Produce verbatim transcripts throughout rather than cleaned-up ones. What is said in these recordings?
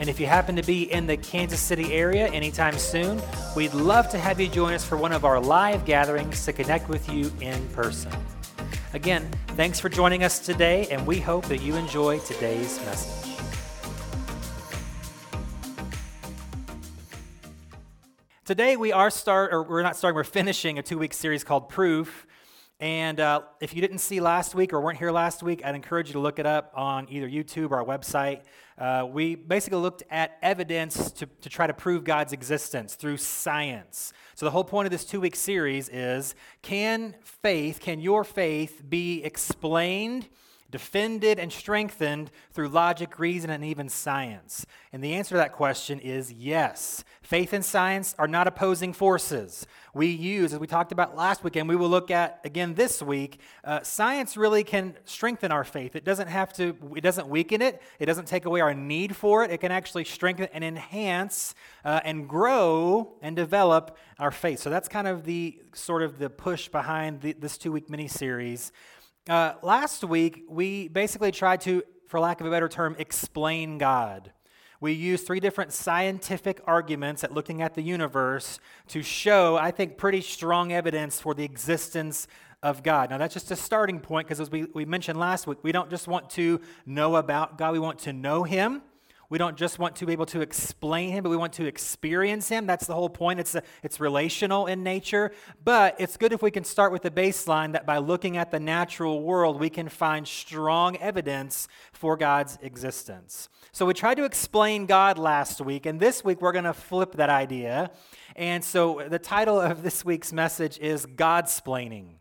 And if you happen to be in the Kansas City area anytime soon, we'd love to have you join us for one of our live gatherings to connect with you in person. Again, thanks for joining us today, and we hope that you enjoy today's message. Today we are start, or we're not starting, we're finishing a two-week series called Proof. And uh, if you didn't see last week or weren't here last week, I'd encourage you to look it up on either YouTube or our website. Uh, we basically looked at evidence to, to try to prove God's existence through science. So the whole point of this two-week series is, can faith, can your faith be explained, defended, and strengthened through logic, reason, and even science? And the answer to that question is yes. Faith and science are not opposing forces. We use, as we talked about last weekend, we will look at again this week, uh, science really can strengthen our faith. It doesn't have to, it doesn't weaken it. It doesn't take away our need for it. It can actually strengthen and enhance uh, and grow and develop our faith. So that's kind of the sort of the push behind the, this two-week mini-series. Uh, last week, we basically tried to, for lack of a better term, explain God. We used three different scientific arguments at looking at the universe to show, I think, pretty strong evidence for the existence of God. Now, that's just a starting point because as we, we mentioned last week, we don't just want to know about God, we want to know Him. We don't just want to be able to explain Him, but we want to experience Him. That's the whole point. It's a, it's relational in nature. But it's good if we can start with the baseline that by looking at the natural world, we can find strong evidence for God's existence. So we tried to explain God last week, and this week we're going to flip that idea. And so the title of this week's message is Godsplaining.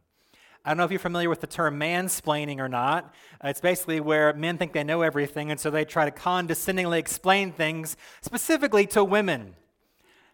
I don't know if you're familiar with the term mansplaining or not. It's basically where men think they know everything, and so they try to condescendingly explain things specifically to women.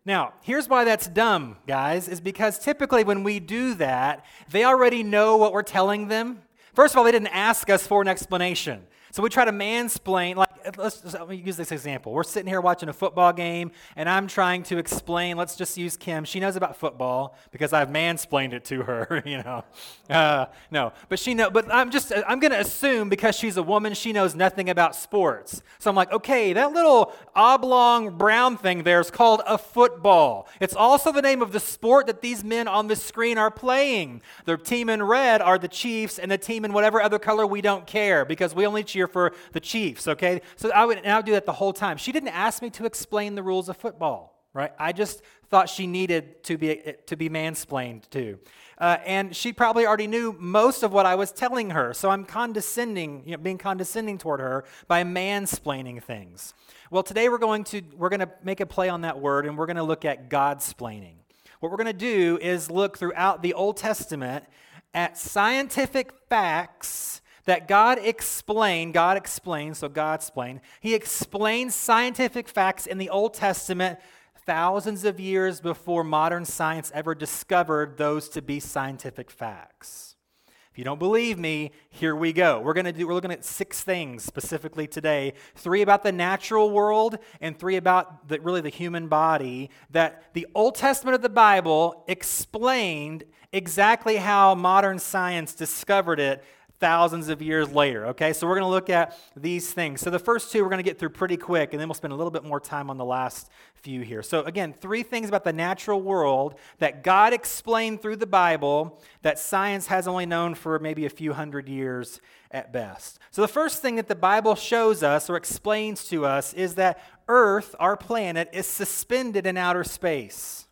Now, here's why that's dumb, guys, is because typically when we do that, they already know what we're telling them. First of all, they didn't ask us for an explanation. So we try to mansplain, like, let's, let's let me use this example. We're sitting here watching a football game, and I'm trying to explain, let's just use Kim. She knows about football because I've mansplained it to her, you know. Uh, no, but she know. But I'm just, I'm going to assume because she's a woman, she knows nothing about sports. So I'm like, okay, that little oblong brown thing there is called a football. It's also the name of the sport that these men on the screen are playing. The team in red are the Chiefs, and the team in whatever other color we don't care because we only choose for the Chiefs, okay? So I would, and I would do that the whole time. She didn't ask me to explain the rules of football, right? I just thought she needed to be to be mansplained to. Uh, and she probably already knew most of what I was telling her, so I'm condescending, you know, being condescending toward her by mansplaining things. Well, today we're going to we're going to make a play on that word, and we're going to look at Godsplaining. What we're going to do is look throughout the Old Testament at scientific facts that God explained, God explains, so God explained. He explains scientific facts in the Old Testament thousands of years before modern science ever discovered those to be scientific facts. If you don't believe me, here we go. We're going to do, we're looking at six things specifically today, three about the natural world and three about the, really the human body, that the Old Testament of the Bible explained exactly how modern science discovered it thousands of years later, okay? So we're going to look at these things. So the first two we're going to get through pretty quick, and then we'll spend a little bit more time on the last few here. So again, three things about the natural world that God explained through the Bible that science has only known for maybe a few hundred years at best. So the first thing that the Bible shows us or explains to us is that Earth, our planet, is suspended in outer space.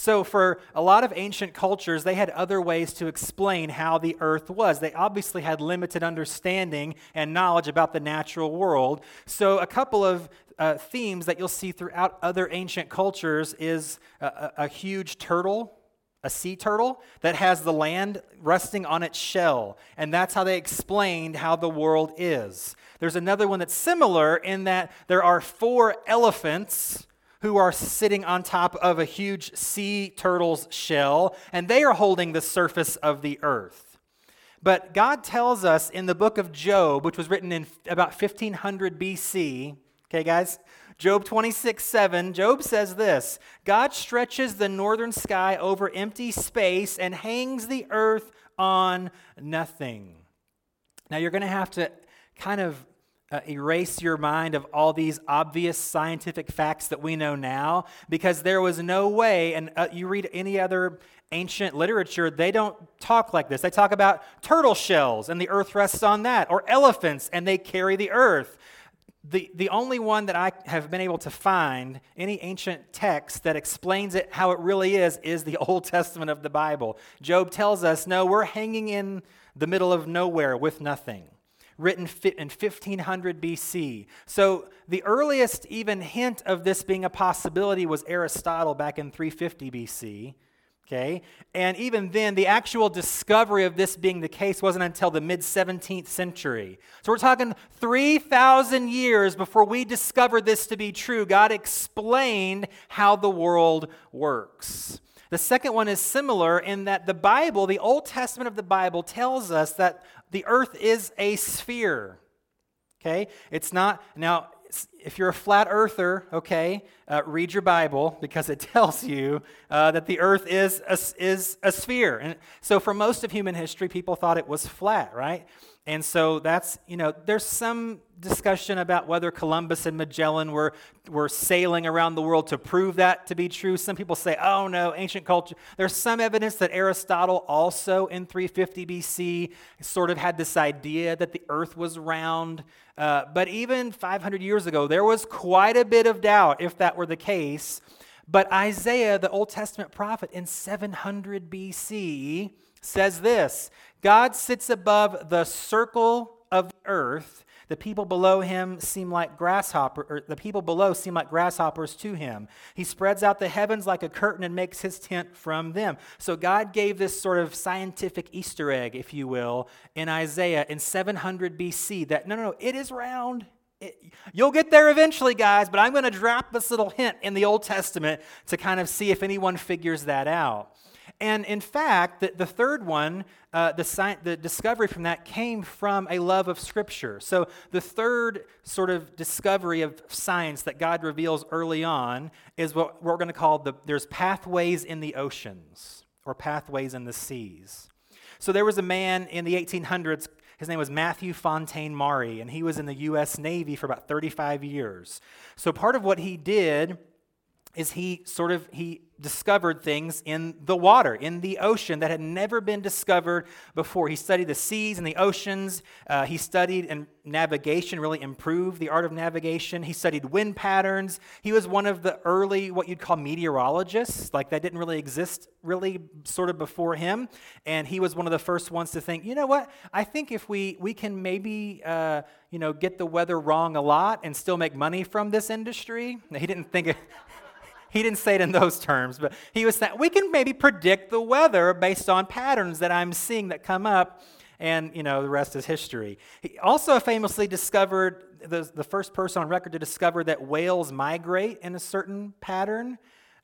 So for a lot of ancient cultures, they had other ways to explain how the earth was. They obviously had limited understanding and knowledge about the natural world. So a couple of uh, themes that you'll see throughout other ancient cultures is a, a, a huge turtle, a sea turtle, that has the land resting on its shell. And that's how they explained how the world is. There's another one that's similar in that there are four elephants who are sitting on top of a huge sea turtle's shell, and they are holding the surface of the earth. But God tells us in the book of Job, which was written in about fifteen hundred B C, okay, guys? Job twenty-six seven, Job says this: God stretches the northern sky over empty space and hangs the earth on nothing. Now, you're going to have to kind of Uh, erase your mind of all these obvious scientific facts that we know now, because there was no way, and uh, you read any other ancient literature, they don't talk like this. They talk about turtle shells, and the earth rests on that, or elephants, and they carry the earth. The, the only one that I have been able to find, any ancient text that explains it how it really is, is the Old Testament of the Bible. Job tells us, no, we're hanging in the middle of nowhere with nothing. Written in fifteen hundred B C. So the earliest even hint of this being a possibility was Aristotle back in three fifty B C, okay? And even then, the actual discovery of this being the case wasn't until the mid-seventeenth century. So we're talking three thousand years before we discovered this to be true. God explained how the world works. The second one is similar in that the Bible, the Old Testament of the Bible, tells us that the earth is a sphere, okay? It's not, now, if you're a flat earther, okay, uh, read your Bible, because it tells you uh, that the earth is a, is a sphere. And so for most of human history, people thought it was flat, right? And so that's, you know, there's some discussion about whether Columbus and Magellan were, were sailing around the world to prove that to be true. Some people say, oh no, ancient culture. There's some evidence that Aristotle also in three fifty B C sort of had this idea that the earth was round. Uh, but even five hundred years ago, there was quite a bit of doubt if that were the case. But Isaiah, the Old Testament prophet in seven hundred B C, says this: God sits above the circle of the earth. The people below him seem like grasshopper, or the people below seem like grasshoppers to him. He spreads out the heavens like a curtain and makes his tent from them. So God gave this sort of scientific Easter egg, if you will, in Isaiah in seven hundred B C that no, no, no, it is round. It, you'll get there eventually, guys, but I'm going to drop this little hint in the Old Testament to kind of see if anyone figures that out. And in fact, the, the third one, uh, the, sci- the discovery from that came from a love of Scripture. So the third sort of discovery of science that God reveals early on is what we're going to call the, there's pathways in the oceans, or pathways in the seas. So there was a man in the eighteen hundreds, his name was Matthew Fontaine Maury, and he was in the U S Navy for about thirty-five years. So part of what he did is he sort of, he discovered things in the water, in the ocean, that had never been discovered before. He studied the seas and the oceans. Uh, he studied and navigation, really improved the art of navigation. He studied wind patterns. He was one of the early, what you'd call meteorologists, like that didn't really exist really sort of before him. And he was one of the first ones to think, you know what, I think if we, we can maybe, uh, you know, get the weather wrong a lot and still make money from this industry. Now, he didn't think it... He didn't say it in those terms, but he was saying, we can maybe predict the weather based on patterns that I'm seeing that come up, and, you know, the rest is history. He also famously discovered, the, the first person on record to discover that whales migrate in a certain pattern.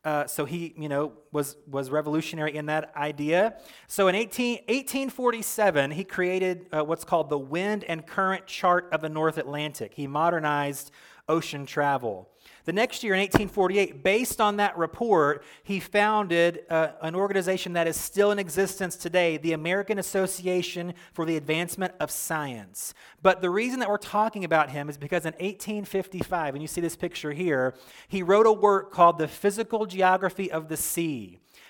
Uh, so he, you know, was was revolutionary in that idea. So in eighteen forty-seven, he created uh, what's called the wind and current chart of the North Atlantic. He modernized ocean travel. The next year, in eighteen forty-eight, based on that report, he founded uh, an organization that is still in existence today, the American Association for the Advancement of Science. But the reason that we're talking about him is because in eighteen fifty-five, and you see this picture here, he wrote a work called The Physical Geography of the Sea.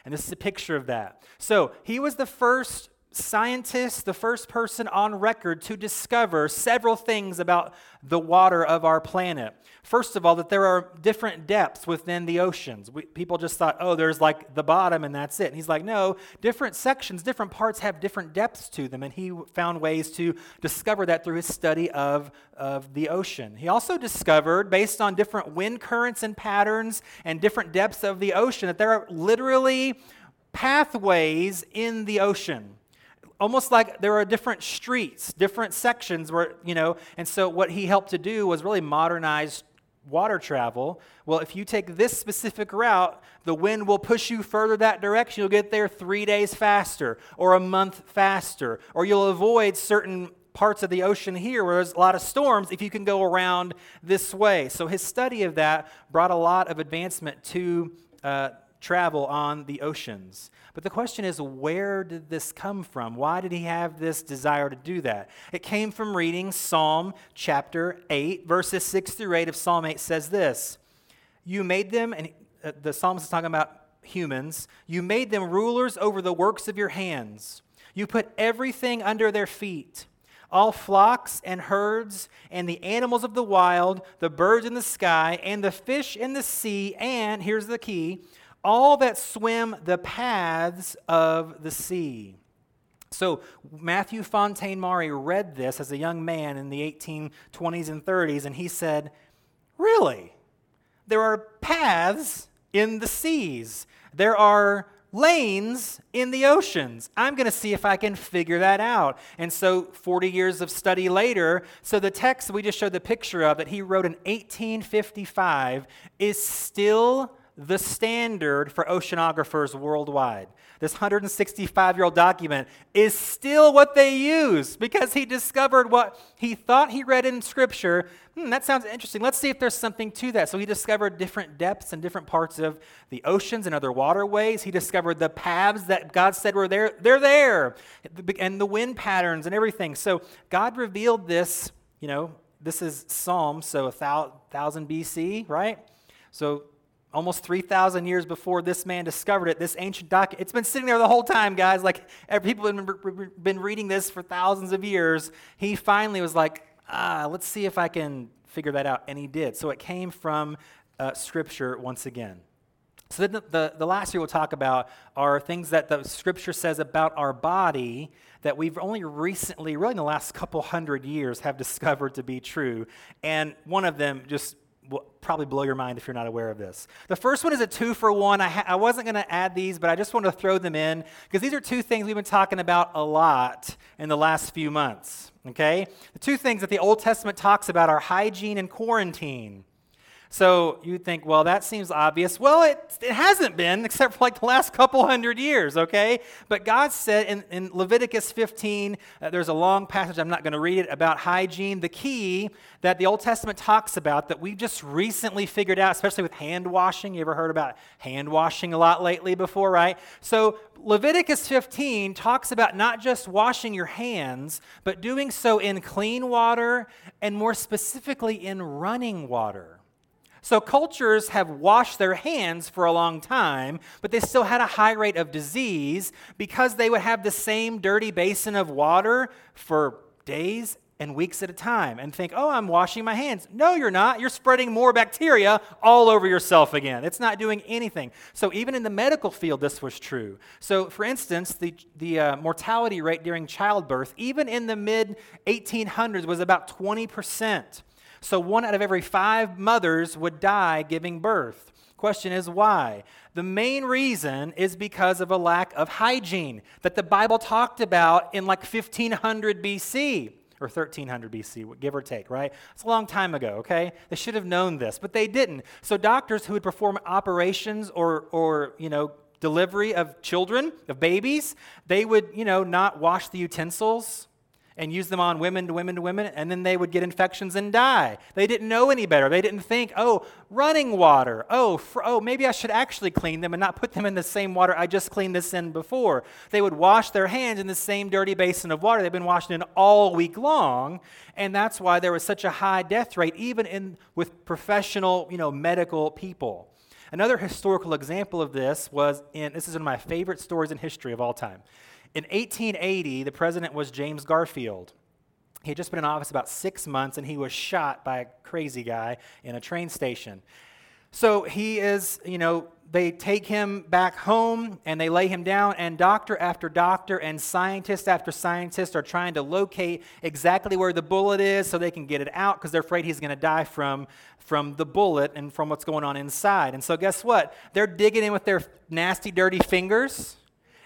And this is a picture of that. So he was the first scientist, the first person on record to discover several things about the water of our planet. First of all, that there are different depths within the oceans. We, people just thought, oh, there's like the bottom and that's it. And he's like, no, different sections, different parts have different depths to them. And he found ways to discover that through his study of, of the ocean. He also discovered, based on different wind currents and patterns and different depths of the ocean, that there are literally pathways in the ocean. Almost like there are different streets, different sections where, you know, and so what he helped to do was really modernize water travel. Well, if you take this specific route, the wind will push you further that direction. You'll get there three days faster or a month faster, or you'll avoid certain parts of the ocean here where there's a lot of storms if you can go around this way. So his study of that brought a lot of advancement to uh, travel on the oceans. But the question is, where did this come from? Why did he have this desire to do that? It came from reading Psalm chapter eight, verses six through eight of Psalm eight says this, "You made them," and the psalmist is talking about humans, "you made them rulers over the works of your hands. You put everything under their feet. All flocks and herds and the animals of the wild, the birds in the sky and the fish in the sea, and," here's the key, "all that swim the paths of the sea." So Matthew Fontaine Maury read this as a young man in the eighteen twenties and thirties, and he said, really? There are paths in the seas. There are lanes in the oceans. I'm going to see if I can figure that out. And so forty years of study later, so the text we just showed the picture of that he wrote in eighteen fifty-five is still the standard for oceanographers worldwide. This one hundred sixty-five-year-old document is still what they use because he discovered what he thought he read in Scripture. Hmm, that sounds interesting. Let's see if there's something to that. So he discovered different depths and different parts of the oceans and other waterways. He discovered the paths that God said were there. They're there. And the wind patterns and everything. So God revealed this, you know, this is Psalm, so one thousand B C, right? So almost three thousand years before this man discovered it, this ancient document, it's been sitting there the whole time, guys. Like, people have been reading this for thousands of years. He finally was like, ah, let's see if I can figure that out. And he did. So it came from uh, Scripture once again. So the, the, the last three we'll talk about are things that the Scripture says about our body that we've only recently, really in the last couple hundred years, have discovered to be true. And one of them just will probably blow your mind if you're not aware of this. The first one is a two for one. I, ha- I wasn't going to add these, but I just wanted to throw them in because these are two things we've been talking about a lot in the last few months, okay? The two things that the Old Testament talks about are hygiene and quarantine. So you think, well, that seems obvious. Well, it, it hasn't been except for like the last couple hundred years, okay? But God said in, in Leviticus fifteen, uh, there's a long passage, I'm not going to read it, about hygiene. The key that the Old Testament talks about that we've just recently figured out, especially with hand washing. You ever heard about hand washing a lot lately before, right? So Leviticus fifteen talks about not just washing your hands, but doing so in clean water and more specifically in running water. So cultures have washed their hands for a long time, but they still had a high rate of disease because they would have the same dirty basin of water for days and weeks at a time and think, oh, I'm washing my hands. No, you're not. You're spreading more bacteria all over yourself again. It's not doing anything. So even in the medical field, this was true. So for instance, the, the uh, mortality rate during childbirth, even in the mid eighteen hundreds, was about twenty percent. So one out of every five mothers would die giving birth. Question is why? The main reason is because of a lack of hygiene that the Bible talked about in like fifteen hundred B C or thirteen hundred B C, give or take, right? It's a long time ago, okay? They should have known this, but they didn't. So doctors who would perform operations or, or you know, delivery of children, of babies, they would, you know, not wash the utensils and use them on women to women to women, and then they would get infections and die. They didn't know any better. They didn't think, oh, running water. Oh, fr- oh, maybe I should actually clean them and not put them in the same water I just cleaned this in before. They would wash their hands in the same dirty basin of water they've been washing in all week long, and that's why there was such a high death rate, even in with professional, you know, medical people. Another historical example of this was in, this is one of my favorite stories in history of all time. In eighteen eighty, the president was James Garfield. He had just been in office about six months, and he was shot by a crazy guy in a train station. So he is, you know, they take him back home, and they lay him down, and doctor after doctor and scientist after scientist are trying to locate exactly where the bullet is so they can get it out because they're afraid he's going to die from, from the bullet and from what's going on inside. And so guess what? They're digging in with their nasty, dirty fingers,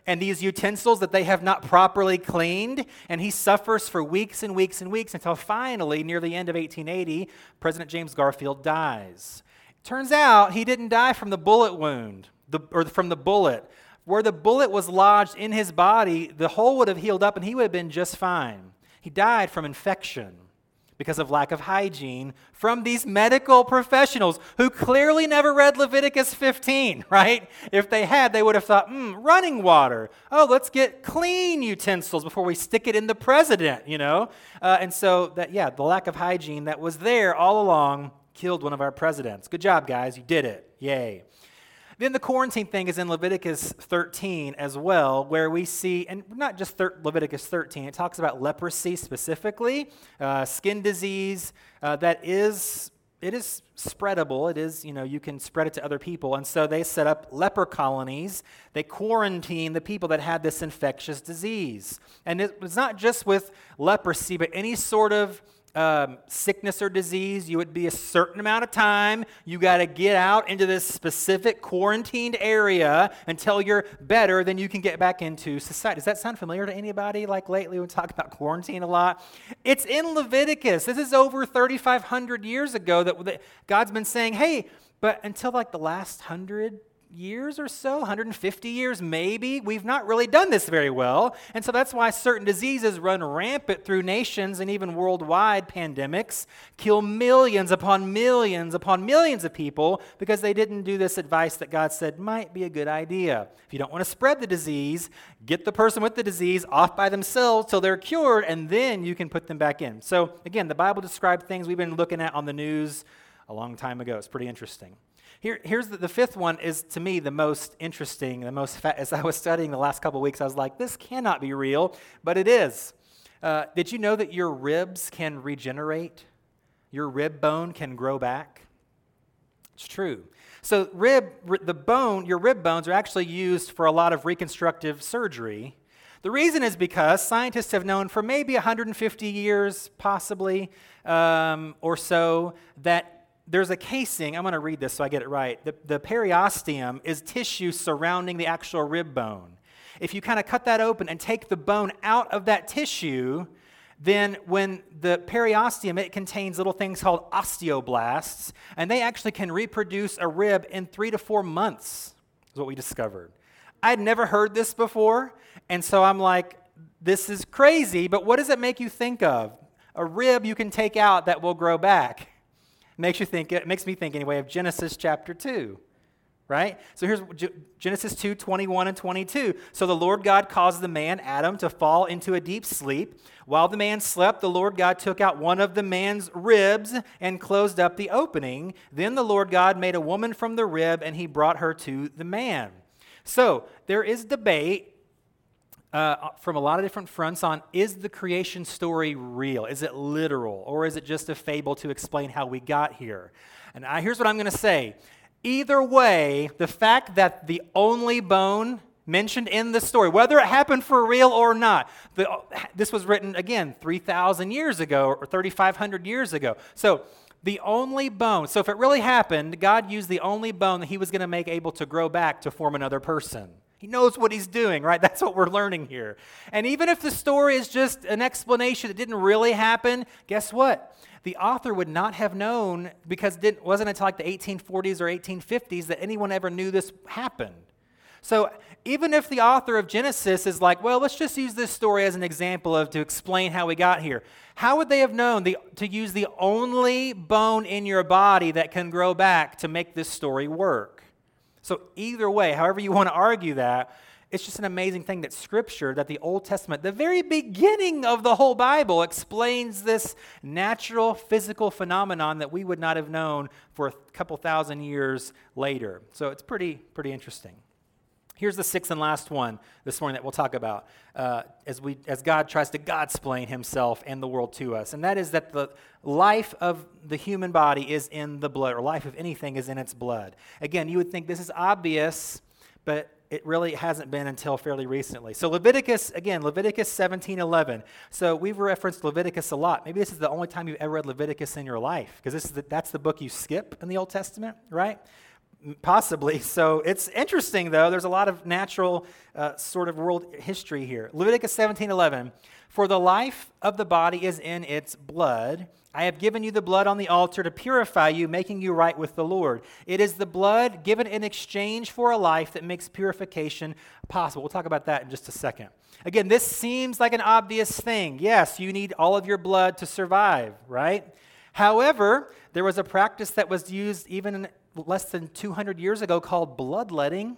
and these utensils that they have not properly cleaned, and he suffers for weeks and weeks and weeks until finally, near the end of eighteen eighty, President James Garfield dies. Turns out he didn't die from the bullet wound, the, or from the bullet. Where the bullet was lodged in his body, the hole would have healed up and he would have been just fine. He died from infection because of lack of hygiene from these medical professionals who clearly never read Leviticus fifteen, right? If they had, they would have thought, hmm, running water. Oh, let's get clean utensils before we stick it in the president, you know? Uh, and so, that yeah, the lack of hygiene that was there all along killed one of our presidents. Good job, guys. You did it. Yay. Then the quarantine thing is in Leviticus thirteen as well, where we see, and not just thir- Leviticus thirteen, it talks about leprosy specifically, uh, skin disease uh, that is, it is spreadable. It is, you know, you can spread it to other people. And so they set up leper colonies. They quarantine the people that had this infectious disease. And it was not just with leprosy, but any sort of Um, sickness or disease. You would be a certain amount of time. You got to get out into this specific quarantined area until you're better, then you can get back into society. Does that sound familiar to anybody? Like lately we talk about quarantine a lot. It's in Leviticus. This is over thirty-five hundred years ago that, that God's been saying, hey, but until like the last hundred years or so, one hundred fifty years maybe, we've not really done this very well. And so that's why certain diseases run rampant through nations, and even worldwide pandemics kill millions upon millions upon millions of people because they didn't do this advice that God said might be a good idea. If you don't want to spread the disease, get the person with the disease off by themselves till they're cured, and then you can put them back in. So again, the Bible describes things we've been looking at on the news a long time ago. It's pretty interesting. Here, here's the, the fifth one is, to me, the most interesting, the most, fa- as I was studying the last couple of weeks, I was like, this cannot be real, but it is. Uh, did you know that your ribs can regenerate? Your rib bone can grow back? It's true. So rib, r- the bone, your rib bones are actually used for a lot of reconstructive surgery. The reason is because scientists have known for maybe one hundred fifty years, possibly, um, or so, that there's a casing, I'm going to read this so I get it right. The, the periosteum is tissue surrounding the actual rib bone. If you kind of cut that open and take the bone out of that tissue, then when the periosteum, it contains little things called osteoblasts, and they actually can reproduce a rib in three to four months, is what we discovered. I'd never heard this before, and so I'm like, this is crazy, but what does it make you think of? A rib you can take out that will grow back. Makes you think. It makes me think anyway of Genesis chapter two, right? So here's Genesis two, twenty-one and twenty-two. So the Lord God caused the man, Adam, to fall into a deep sleep. While the man slept, the Lord God took out one of the man's ribs and closed up the opening. Then the Lord God made a woman from the rib, and he brought her to the man. So there is debate Uh, from a lot of different fronts on, is the creation story real? Is it literal? Or is it just a fable to explain how we got here? And I, here's what I'm going to say. Either way, the fact that the only bone mentioned in the story, whether it happened for real or not, the, this was written, again, three thousand years ago or thirty-five hundred years ago. So the only bone, so if it really happened, God used the only bone that he was going to make able to grow back to form another person. He knows what he's doing, right? That's what we're learning here. And even if the story is just an explanation that didn't really happen, guess what? The author would not have known, because it didn't, wasn't until like the eighteen forties or eighteen fifties that anyone ever knew this happened. So even if the author of Genesis is like, well, let's just use this story as an example of to explain how we got here, how would they have known the, to use the only bone in your body that can grow back to make this story work? So either way, however you want to argue that, it's just an amazing thing that Scripture, that the Old Testament, the very beginning of the whole Bible, explains this natural physical phenomenon that we would not have known for a couple thousand years later. So it's pretty, pretty interesting. Here's the sixth and last one this morning that we'll talk about uh, as we as God tries to God-splain himself and the world to us, and that is that the life of the human body is in the blood, or life of anything is in its blood. Again, you would think this is obvious, but it really hasn't been until fairly recently. So Leviticus, again, Leviticus seventeen eleven. So we've referenced Leviticus a lot. Maybe this is the only time you've ever read Leviticus in your life, because this is the, that's the book you skip in the Old Testament, right? Possibly. So it's interesting, though. There's a lot of natural uh, sort of world history here. Leviticus seventeen eleven. For the life of the body is in its blood. I have given you the blood on the altar to purify you, making you right with the Lord. It is the blood given in exchange for a life that makes purification possible. We'll talk about that in just a second. Again, this seems like an obvious thing. Yes, you need all of your blood to survive, right? However, there was a practice that was used even in less than two hundred years ago called bloodletting,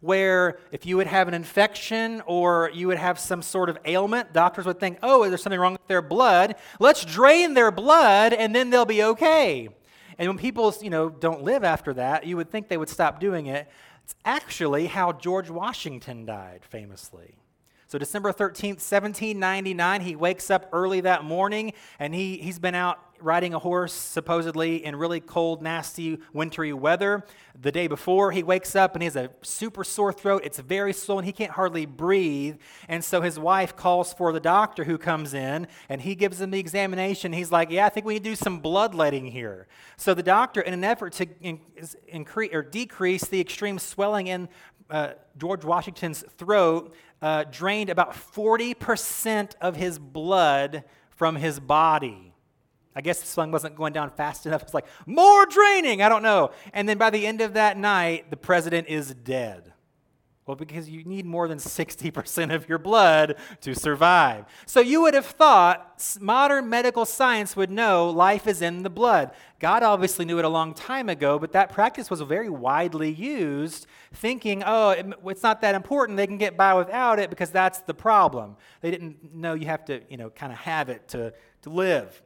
where if you would have an infection or you would have some sort of ailment, doctors would think, oh, there's something wrong with their blood. Let's drain their blood and then they'll be okay. And when people, you know, don't live after that, you would think they would stop doing it. It's actually how George Washington died, famously. So December thirteenth, seventeen ninety-nine, he wakes up early that morning, and he, he's been out riding a horse, supposedly, in really cold, nasty, wintry weather. The day before, he wakes up, and he has a super sore throat. It's very swollen. He can't hardly breathe. And so his wife calls for the doctor who comes in, and he gives him the examination. He's like, yeah, I think we need to do some bloodletting here. So the doctor, in an effort to in, increase or decrease the extreme swelling in uh, George Washington's throat, uh, drained about forty percent of his blood from his body. I guess the swelling wasn't going down fast enough. It's like, more draining, I don't know. And then by the end of that night, the president is dead. Well, because you need more than sixty percent of your blood to survive. So you would have thought modern medical science would know life is in the blood. God obviously knew it a long time ago, but that practice was very widely used, thinking, oh, it's not that important. They can get by without it because that's the problem. They didn't know you have to, you know, kind of have it to, to live.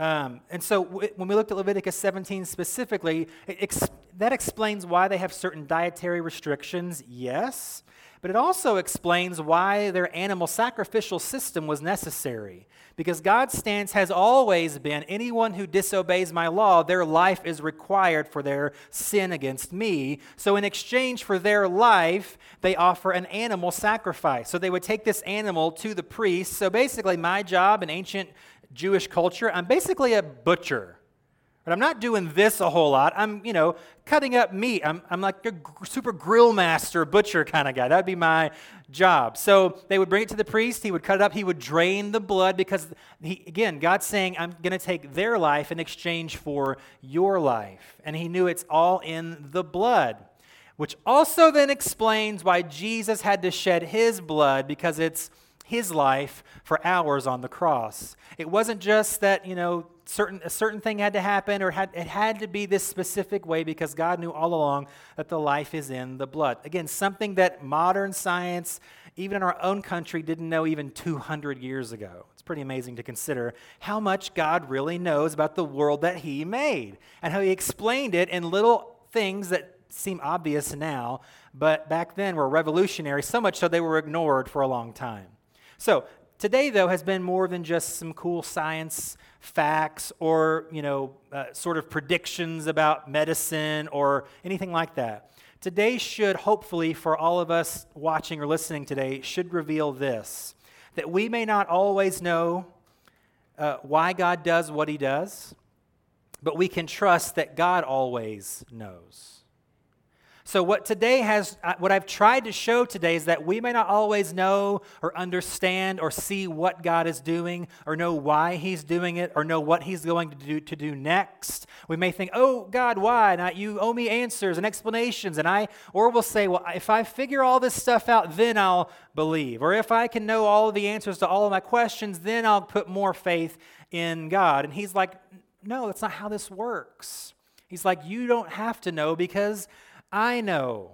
Um, and so w- when we looked at Leviticus seventeen specifically, it ex- that explains why they have certain dietary restrictions, yes, but it also explains why their animal sacrificial system was necessary. Because God's stance has always been, anyone who disobeys my law, their life is required for their sin against me. So in exchange for their life, they offer an animal sacrifice. So they would take this animal to the priest. So basically my job in ancient Jewish culture, I'm basically a butcher, but I'm not doing this a whole lot. I'm, you know, cutting up meat. I'm, I'm like a gr- super grill master butcher kind of guy. That'd be my job. So they would bring it to the priest. He would cut it up. He would drain the blood because, he, again, God's saying, I'm going to take their life in exchange for your life. And he knew it's all in the blood, which also then explains why Jesus had to shed his blood, because it's his life for ours on the cross. It wasn't just that, you know, certain a certain thing had to happen, or had, it had to be this specific way, because God knew all along that the life is in the blood. Again, something that modern science, even in our own country, didn't know even two hundred years ago. It's pretty amazing to consider how much God really knows about the world that he made and how he explained it in little things that seem obvious now, but back then were revolutionary, so much so they were ignored for a long time. So today, though, has been more than just some cool science facts or, you know, uh, sort of predictions about medicine or anything like that. Today should, hopefully, for all of us watching or listening today, should reveal this, that we may not always know uh, why God does what he does, but we can trust that God always knows. So what today has, what I've tried to show today is that we may not always know or understand or see what God is doing or know why he's doing it or know what he's going to do to do next. We may think, oh, God, why? Not you owe me answers and explanations. And I, or we'll say, well, if I figure all this stuff out, then I'll believe. Or if I can know all of the answers to all of my questions, then I'll put more faith in God. And he's like, no, that's not how this works. He's like, you don't have to know because I know.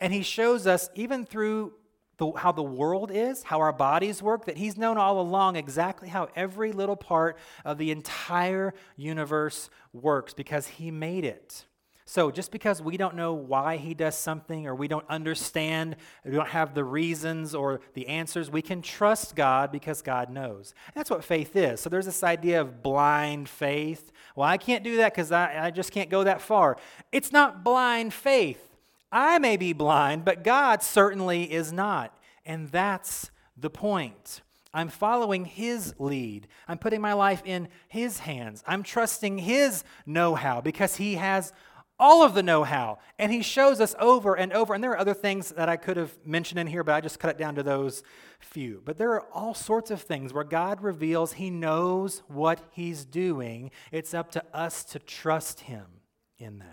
And he shows us, even through the, how the world is, how our bodies work, that he's known all along exactly how every little part of the entire universe works, because he made it. So just because we don't know why he does something, or we don't understand, we don't have the reasons or the answers, we can trust God because God knows. And that's what faith is. So there's this idea of blind faith. Well, I can't do that because I, I just can't go that far. It's not blind faith. I may be blind, but God certainly is not. And that's the point. I'm following his lead. I'm putting my life in his hands. I'm trusting his know-how because he has all of the know-how, and he shows us over and over. And there are other things that I could have mentioned in here, but I just cut it down to those few. But there are all sorts of things where God reveals he knows what he's doing. It's up to us to trust him in that.